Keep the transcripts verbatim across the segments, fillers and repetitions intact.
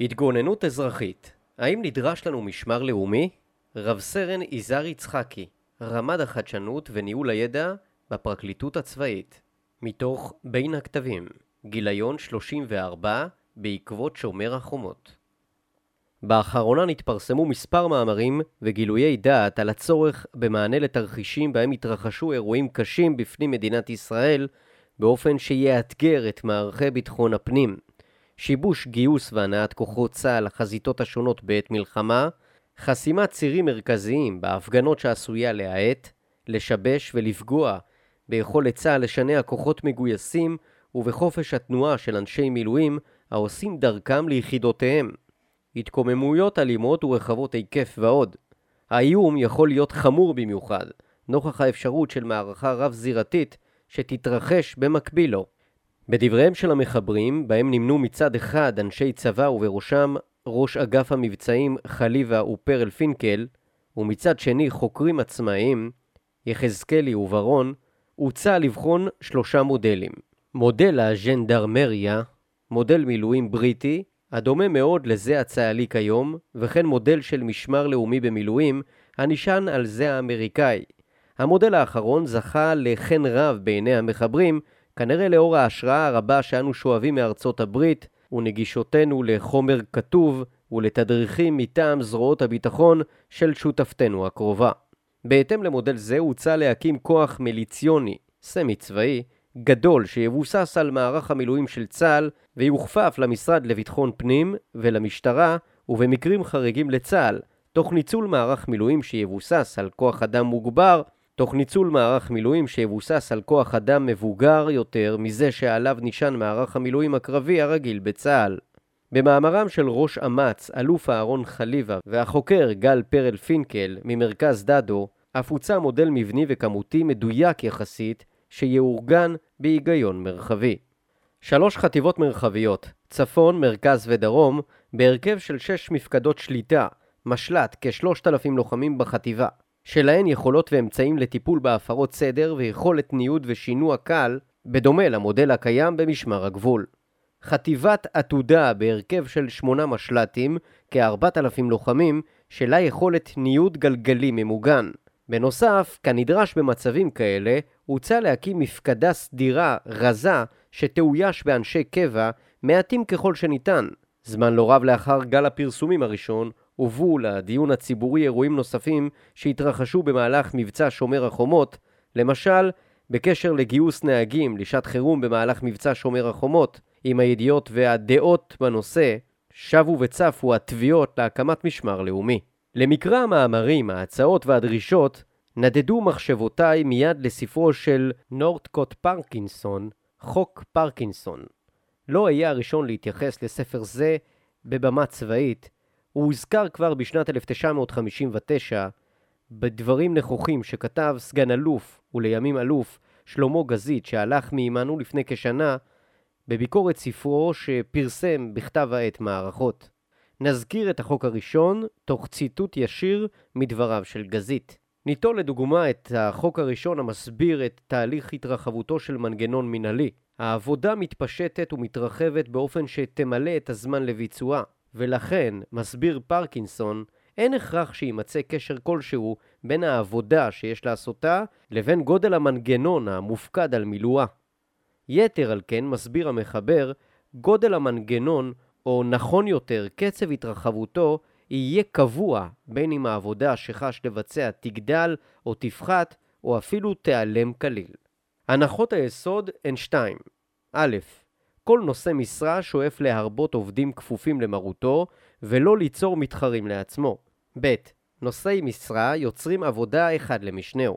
התגוננות אזרחית. האם נדרש לנו משמר לאומי? רב סרן איזר יצחקי, רמד החדשנות וניהול הידע בפרקליטות הצבאית. מתוך בין הכתבים, גיליון שלושים וארבע, בעקבות שומר החומות. באחרונה נתפרסמו מספר מאמרים וגילויי דעת על הצורך במענה לתרחישים בהם התרחשו אירועים קשים בפנים מדינת ישראל באופן שיאתגר את מערכי ביטחון הפנים. שיבוש גיוס והנעת כוחות צה"ל לחזיתות השונות בעת מלחמה, חסימת צירים מרכזיים בהפגנות שעשויה להעט, לשבש ולפגוע ביכולת צה"ל לשנע כוחות מגויסים ובחופש התנועה של אנשי מילואים העושים דרכם ליחידותיהם. התקוממויות אלימות ורחבות היקף ועוד. האיום יכול להיות חמור במיוחד, נוכח האפשרות של מערכה רב-זירתית שתתרחש במקביל לו. בדבריהם של המחברים, בהם נמנו מצד אחד אנשי צבא ובראשם ראש אגף המבצעים חליבה ופרל פינקל, ומצד שני חוקרים עצמאיים, יחזקאלי וברון, הוצע לבחון שלושה מודלים. מודל הז'נדרמריה, מודל מילואים בריטי, הדומה מאוד לזה הצה"לי כיום, וכן מודל של משמר לאומי במילואים, הנשען על זה האמריקאי. המודל האחרון זכה לחן רב בעיני המחברים, כנראה לאור ההשראה הרבה שאנו שואבים מארצות הברית, ונגישותנו לחומר כתוב ולתדריכים מטעם זרועות הביטחון של שותפתנו הקרובה. בהתאם למודל זה הוצע להקים כוח מיליציוני, סמי צבאי, גדול שיבוסס על מערך המילואים של צה"ל ויוכפף למשרד לביטחון פנים ולמשטרה ובמקרים חריגים לצה"ל, תוך ניצול מערך מילואים שיבוסס על כוח אדם מוגבר, תוך ניצול מערך מילואים שיבוסס על כוח אדם מבוגר יותר מזה שעליו נשען מערך המילואים הקרבי הרגיל בצה"ל. במאמרם של ראש אמץ, אלוף אהרון חליבה והחוקר גל פרל פינקל ממרכז דדו, אף הוצע מודל מבני וכמותי מדויק יחסית שיאורגן בהיגיון מרחבי. שלוש חטיבות מרחביות, צפון, מרכז ודרום, בהרכב של שש מפקדות שליטה, משלט כשלושת אלפים לוחמים בחטיבה, שלהן יכולות ואמצעים לטיפול בהפרות סדר ויכולת ניוד ושינוע קל, בדומה למודל הקיים במשמר הגבול. חטיבת עתודה בהרכב של שמונה משלטים, כארבעת אלפים לוחמים, שלה יכולת ניוד גלגלי ממוגן. בנוסף, כנדרש במצבים כאלה, הוצע להקים מפקדה סדירה רזה שתאויש באנשי קבע מעטים ככל שניתן. זמן לא רב לאחר גל הפרסומים הראשון, הובאו לדיון הציבורי אירועים נוספים שהתרחשו במהלך מבצע שומר החומות, למשל בקשר לגיוס נהגים לשעת חירום במהלך מבצע שומר החומות. עם הידיעות והדעות בנושא, שבו וצפו התביעות להקמת משמר לאומי. למקרא המאמרים, ההצעות והדרישות, נדדו מחשבותיי מיד לספרו של נורתקוט פרקינסון, חוק פרקינסון. לא היה הראשון להתייחס לספר זה בבמה צבאית, הוא הוזכר כבר בשנת אלף תשע מאות חמישים ותשע, בדברים נכוחים שכתב סגן אלוף ולימים אלוף שלמה גזית שהלך מעימנו לפני כשנה, בביקורת ספרו שפרסם בכתב העת מערכות. נזכיר את החוק הראשון תוך ציטוט ישיר מדבריו של גזית. ניתן לדוגמה את החוק הראשון המסביר את תהליך התרחבותו של מנגנון מנהלי. העבודה מתפשטת ומתרחבת באופן שתמלא את הזמן לביצועה, ולכן, מסביר פרקינסון, אין הכרח שימצא קשר כלשהו בין העבודה שיש לעשותה לבין גודל המנגנון המופקד על מילואה. יתר על כן, מסביר המחבר, גודל המנגנון, או נכון יותר, קצב התרחבותו, יהיה קבוע בין אם העבודה שחש לבצע תגדל או תפחת או אפילו תיעלם כליל. הנחות היסוד הן שתיים. א', כל נושא משרה שואף להרבות עובדים כפופים למרותו ולא ליצור מתחרים לעצמו. ב', נושאי משרה יוצרים עבודה אחד למשנהו.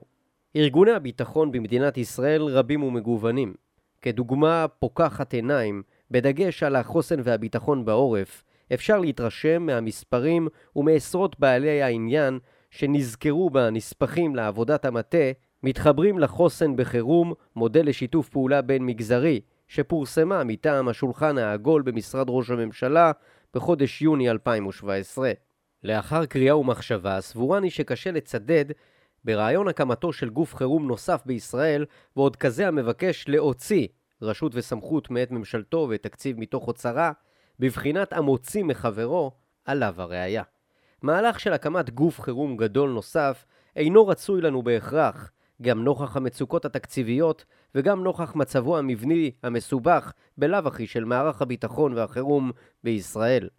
ארגוני הביטחון במדינת ישראל רבים ומגוונים. כדוגמה פוקחת עיניים, בדגש על החוסן והביטחון בעורף, אפשר להתרשם מהמספרים ומעשרות בעלי העניין שנזכרו בנספחים לעבודת המטה, מתחברים לחוסן בחירום, מודל לשיתוף פעולה בין מגזרי, שפורסמה מטעם השולחן העגול במשרד ראש הממשלה בחודש יוני אלפיים שבע עשרה. לאחר קריאה ומחשבה, סבורני שקשה לצדד ברעיון הקמתו של גוף חירום נוסף בישראל, ועוד כזה המבקש להוציא רשות וסמכות מאת ממשלתו ותקציב מתוך אוצרה, בבחינת המוציא מחברו עליו הראייה. מהלך של הקמת גוף חירום גדול נוסף אינו רצוי לנו בהכרח, גם נוכח המצוקות התקציביות וגם נוכח מצבו המבני המסובך בלאו הכי של מערך הביטחון והחירום בישראל.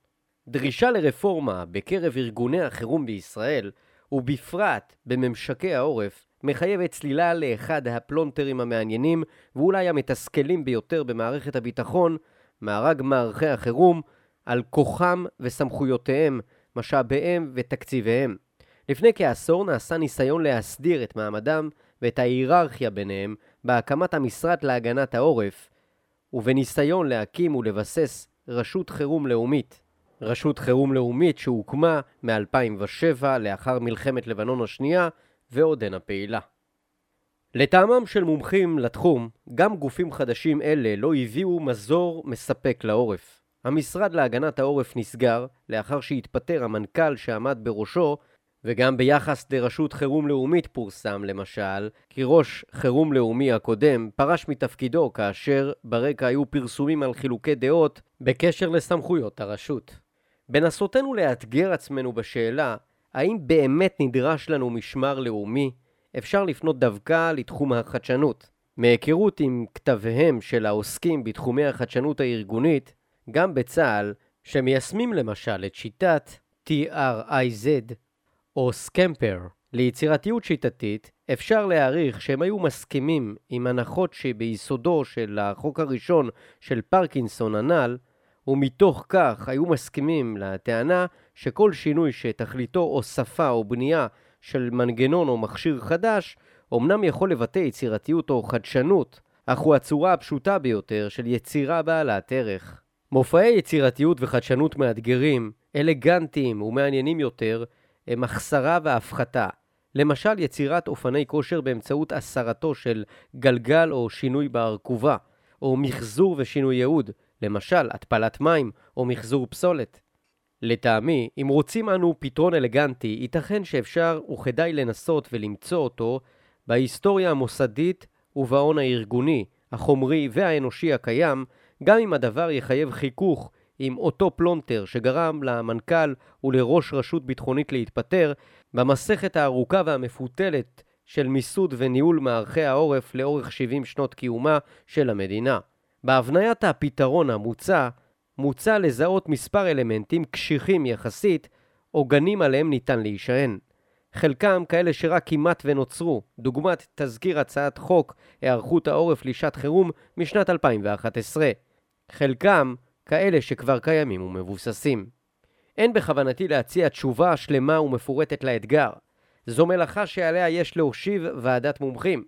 דרישה לרפורמה בקרב ארגוני החירום בישראל ובפרט בממשקי העורף מחייבת צלילה לאחד הפלונטרים המעניינים ואולי המתסכלים ביותר במערכת הביטחון, מארג מערכי החירום, על כוחם וסמכויותיהם, משאביהם ותקציביהם. לפני כעשור נעשה ניסיון להסדיר את מעמדם ואת ההיררכיה ביניהם בהקמת המשרד להגנת העורף ובניסיון להקים ולבסס רשות חירום לאומית. רשות חירום לאומית שהוקמה מ-אלפיים ושבע לאחר מלחמת לבנון השנייה ועודנה פעילה. לטעמם של מומחים לתחום, גם גופים חדשים אלה לא הביאו מזור מספק לעורף. המשרד להגנת העורף נסגר לאחר שהתפטר המנכ"ל שעמד בראשו, וגם ביחס לרשות חירום לאומית פורסם למשל, כי ראש חירום לאומי הקודם פרש מתפקידו כאשר ברקע היו פרסומים על חילוקי דעות בקשר לסמכויות הרשות. בנסותנו לאתגר עצמנו בשאלה, האם באמת נדרש לנו משמר לאומי? אפשר לפנות דווקא לתחום החדשנות. מהיכרות עם כתביהם של העוסקים בתחומי החדשנות הארגונית, גם בצה"ל, שמיישמים למשל את שיטת טריז או סקמפר ליצירתיות שיטתית, אפשר להעריך שהם היו מסכימים עם הנחות שביסודו של החוק הראשון של פרקינסון הנ"ל, ומתוך כך היו מסכימים לטענה שכל שינוי שתכליתו הוספה או בנייה של מנגנון או מכשיר חדש, אמנם יכול לבטא יצירתיות או חדשנות, אך הוא הצורה הפשוטה ביותר של יצירה בעלת ערך. מופעי יצירתיות וחדשנות מאתגרים, אלגנטיים ומעניינים יותר, הם החסרה והפחתה. למשל יצירת אופני כושר באמצעות הסרתו של גלגל או שינוי בהרכובה, או מחזור ושינוי ייעוד, למשל התפלת מים או מחזור פסולת. לטעמי, אם רוצים אנו פתרון אלגנטי, ייתכן שאפשר וכדאי לנסות ולמצוא אותו בהיסטוריה המוסדית ובהון הארגוני, החומרי והאנושי הקיים, גם אם הדבר יחייב חיכוך עם אותו פלונטר שגרם למנכ"ל ולראש רשות ביטחונית להתפטר, במסכת הארוכה והמפותלת של מיסוד וניהול מערכי העורף לאורך שבעים שנות קיומה של המדינה. בהבניית הפתרון המוצע, מוצע לזהות מספר אלמנטים קשיחים יחסית, או גנים עליהם ניתן להישען. חלקם כאלה שרק כמעט ונוצרו, דוגמת תזכיר הצעת חוק היערכות העורף לשעת חירום משנת אלפיים ואחת עשרה. חלקם כאלה שכבר קיימים ומבוססים. אין בכוונתי להציע תשובה שלמה ומפורטת לאתגר. זו מלאכה שעליה יש להושיב ועדת מומחים.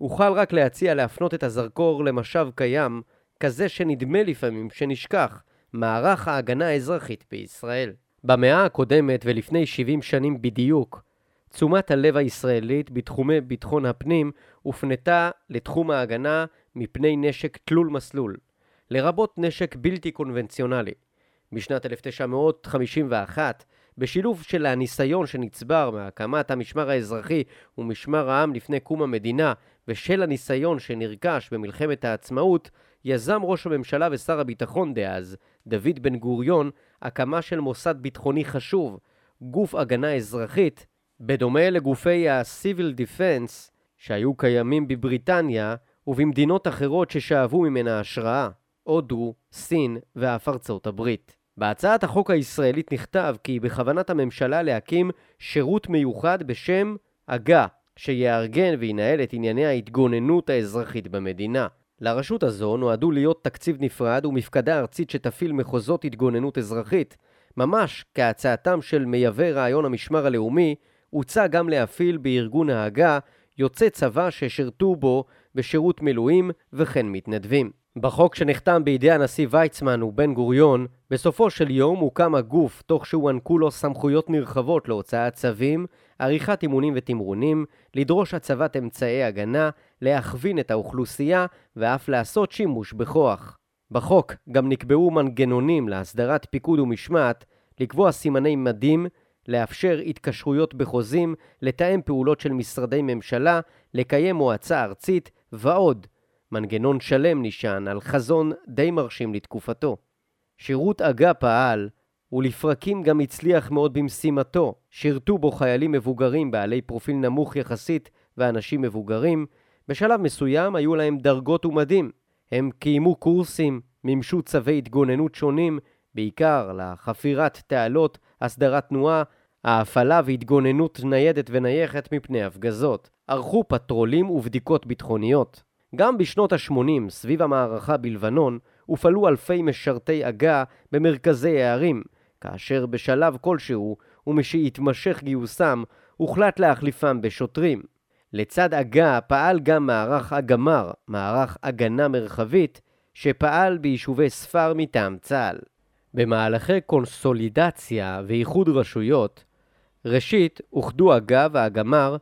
אוכל רק להציע להפנות את הזרקור למשב קיים, כזה שנדמה לפעמים שנשכח, מערך ההגנה האזרחית בישראל. במאה הקודמת ולפני שבעים שנים בדיוק, תשומת הלב הישראלית בתחומי ביטחון הפנים הופנתה לתחום ההגנה מפני נשק תלול מסלול, לרבות נשק בלתי קונבנציונלי. בשנת אלף תשע מאות חמישים ואחת, בשילוב של הניסיון שנצבר מהקמת המשמר האזרחי ומשמר העם לפני קום המדינה ושל הניסיון שנרכש במלחמת העצמאות, יזם ראש הממשלה ושר הביטחון דאז, דוד בן גוריון, הקמה של מוסד ביטחוני חשוב, גוף הגנה אזרחית, בדומה לגופי ה-Civil Defense שהיו קיימים בבריטניה ובמדינות אחרות ששאבו ממנה השראה, הודו, סין ואף ארצות הברית. בהצעת החוק הישראלית נכתב כי בכוונת הממשלה להקים שירות מיוחד בשם אג"א, שיארגן וינהל את ענייני ההתגוננות האזרחית במדינה. לרשות הזו נועדו להיות תקציב נפרד ומפקדה ארצית שתפעיל מחוזות התגוננות אזרחית. ממש כהצעתם של מייבא רעיון המשמר הלאומי, הוצע גם להפעיל בארגון ההג"א יוצאי צבא ששירתו בו בשירות מילואים וכן מתנדבים. בחוק שנחתם בידי הנשיא ויצמן ובן גוריון, בסופו של יום הוקם הגוף תוך שהוענקו לו סמכויות נרחבות להוצאת צווים, עריכת אימונים ותמרונים, לדרוש הצבת אמצעי הגנה, להכווין את האוכלוסייה ואף לעשות שימוש בכוח. בחוק גם נקבעו מנגנונים להסדרת פיקוד ומשמעת, לקבוע סימני מדים, לאפשר התקשרויות בחוזים, לתאם פעולות של משרדי ממשלה, לקיים מועצה ארצית ועוד. מנגנון שלם נשען על חזון די מרשים לתקופתו. שירות אג"א פעל, ולפרקים גם הצליח מאוד במשימתו. שירתו בו חיילים מבוגרים בעלי פרופיל נמוך יחסית ואנשים מבוגרים. בשלב מסוים היו להם דרגות ומדים. הם קיימו קורסים, מימשו צווי התגוננות שונים, בעיקר לחפירת תעלות, הסדרת תנועה, ההפעלה והתגוננות ניידת ונייחת מפני הפגזות. ערכו פטרולים ובדיקות ביטחוניות. גם בשנות ה-שמונים, סביב המערכה בלבנון, הופעלו אלפי משרתי אג"א במרכזי הערים, כאשר בשלב כלשהו, ומשהתמשך גיוסם, הוחלט להחליפם בשוטרים. לצד אג"א פעל גם מערך אגמר, מערך הגנה מרחבית, שפעל ביישובי ספר מטעם צה"ל. במהלכי קונסולידציה ואיחוד רשויות, ראשית אוחדו אג"א והגמר,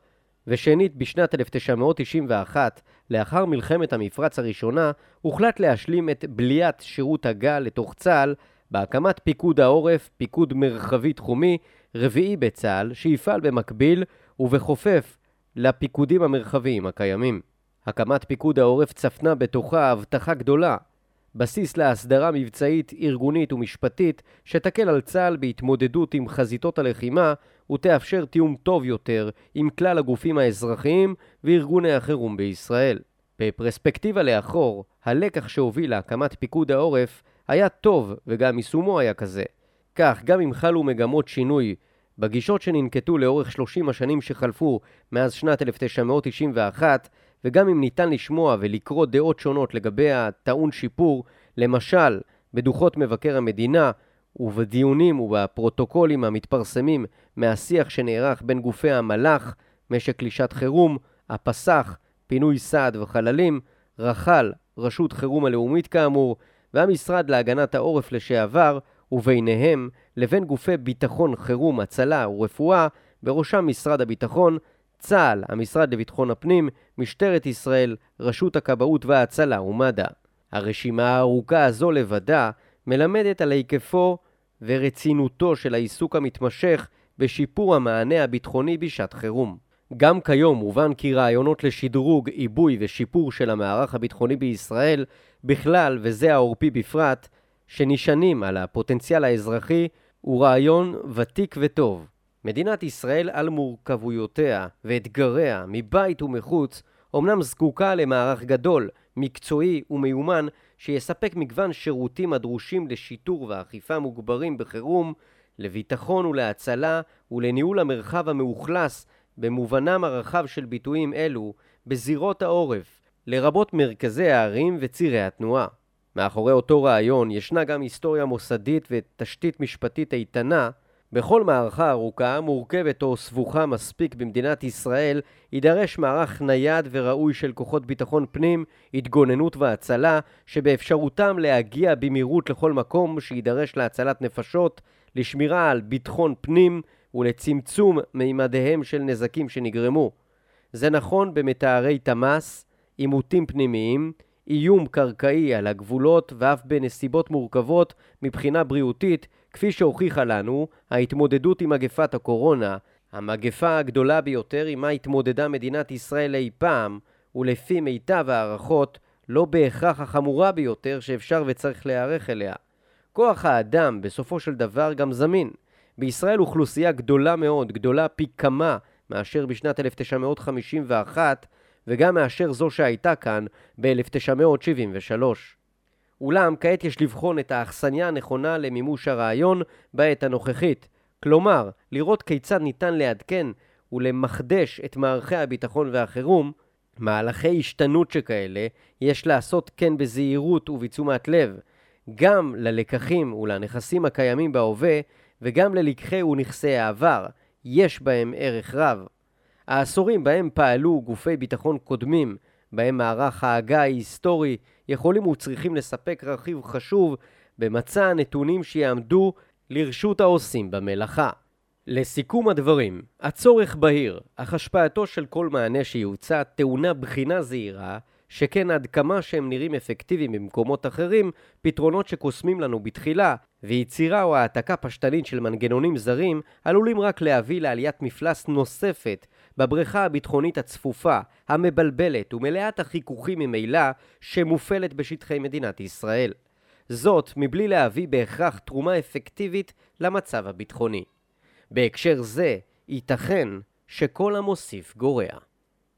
ושנית בשנת אלף תשע מאות תשעים ואחת, לאחר מלחמת המפרץ הראשונה, הוחלט להשלים את בליית שירות אג"א לתוך צה"ל, בהקמת פיקוד העורף, פיקוד מרחבי תחומי, רביעי בצה"ל, שיפעל במקביל ובחופף לפיקודים המרחביים הקיימים. הקמת פיקוד העורף צפנה בתוכה הבטחה גדולה, בסיס להסדרה מבצעית, ארגונית ומשפטית שתקל על צה"ל בהתמודדות עם חזיתות הלחימה ותאפשר תיאום טוב יותר עם כלל הגופים האזרחיים וארגוני החירום בישראל. בפרספקטיבה לאחור, הלקח שהוביל להקמת פיקוד העורף היה טוב וגם יישומו היה כזה. כך גם אם חלו מגמות שינוי בגישות שננקטו לאורך שלושים השנים שחלפו מאז שנת אלף תשע מאות תשעים ואחת, וגם אם ניתן לשמוע ולקרוא דעות שונות לגבי הטעון שיפור, למשל בדוחות מבקר המדינה ובדיונים ובפרוטוקולים המתפרסמים מהשיח שנערך בין גופי המל"ח, משק לישת חירום, הפס"ח, פינוי סעד וחללים, רח"ל, רשות חירום הלאומית כאמור, והמשרד להגנת העורף לשעבר, וביניהם לבין גופי ביטחון, חירום, הצלה ורפואה, בראשם משרד הביטחון, צה"ל, המשרד לביטחון הפנים, משטרת ישראל, רשות הכבאות וההצלה ומד"א. הרשימה הארוכה הזו לבדה מלמדת על היקפו ורצינותו של העיסוק המתמשך בשיפור המענה הביטחוני בשעת חירום. גם כיום מובן כי רעיונות לשדרוג, עיבוי ושיפור של המערך הביטחוני בישראל בכלל וזה העורפי בפרט, שנשענים על הפוטנציאל האזרחי, הוא רעיון ותיק וטוב. מדינת ישראל על מורכבויותיה ואתגריה מבית ומחוץ אומנם זקוקה למערך גדול, מקצועי ומיומן שיספק מגוון שירותים הדרושים לשיטור ואכיפה מוגברים בחירום, לביטחון ולהצלה ולניהול המרחב המאוכלס במובנם הרחב של ביטויים אלו בזירות העורף, לרבות מרכזי הערים וצירי התנועה. מאחורי אותו רעיון ישנה גם היסטוריה מוסדית ותשתית משפטית איתנה. בכל מערכה ארוכה, מורכבת או סבוכה מספיק במדינת ישראל, יידרש מערך נייד וראוי של כוחות ביטחון פנים, התגוננות והצלה, שבאפשרותם להגיע במהירות לכל מקום שידרש להצלת נפשות, לשמירה על ביטחון פנים ולצמצום מימדיהם של נזקים שנגרמו. זה נכון במתארי תמ"ס, עימותים פנימיים, איום קרקעי על הגבולות ואף בנסיבות מורכבות מבחינה בריאותית, כפי שהוכיחה לנו ההתמודדות עם מגפת הקורונה, המגפה הגדולה ביותר עם מה התמודדה מדינת ישראל אי פעם, ולפי מיטב הערכות לא בהכרח החמורה ביותר שאפשר וצריך להיערך אליה. כוח האדם בסופו של דבר גם זמין. בישראל אוכלוסייה גדולה מאוד, גדולה פי כמה מאשר בשנת אלף תשע מאות חמישים ואחת, וגם מאשר זו שהייתה כאן ב-אלף תשע מאות שבעים ושלוש. אולם כעת יש לבחון את האכסניה הנכונה למימוש הרעיון בעת הנוכחית, כלומר לראות כיצד ניתן לעדכן ולמחדש את מערכי הביטחון והחירום. מהלכי השתנות שכאלה יש לעשות כן בזהירות ובתשומת לב, גם ללקחים ולנכסים הקיימים בהווה וגם ללקחי ונכסי העבר, יש בהם ערך רב. העשורים בהם פעלו גופי ביטחון קודמים, בהם מערך ההג"א ההיסטורי, יכולים וצריכים לספק רכיב חשוב במצע הנתונים שיעמדו לרשות העושים במלאכה. לסיכום הדברים, הצורך בהיר, אך השפעתו של כל מענה שיוצא טעונה בחינה זהירה, שכן עד כמה שהם נראים אפקטיביים במקומות אחרים, פתרונות שקוסמים לנו בתחילה ויצירה או העתקה פשטנית של מנגנונים זרים עלולים רק להביא לעליית מפלס נוספת בבריכה הביטחונית הצפופה, המבלבלת ומלאת החיכוכים ממילא שמופעלת בשטחי מדינת ישראל. זאת מבלי להביא בהכרח תרומה אפקטיבית למצב הביטחוני. בהקשר זה ייתכן שכל המוסיף גורע.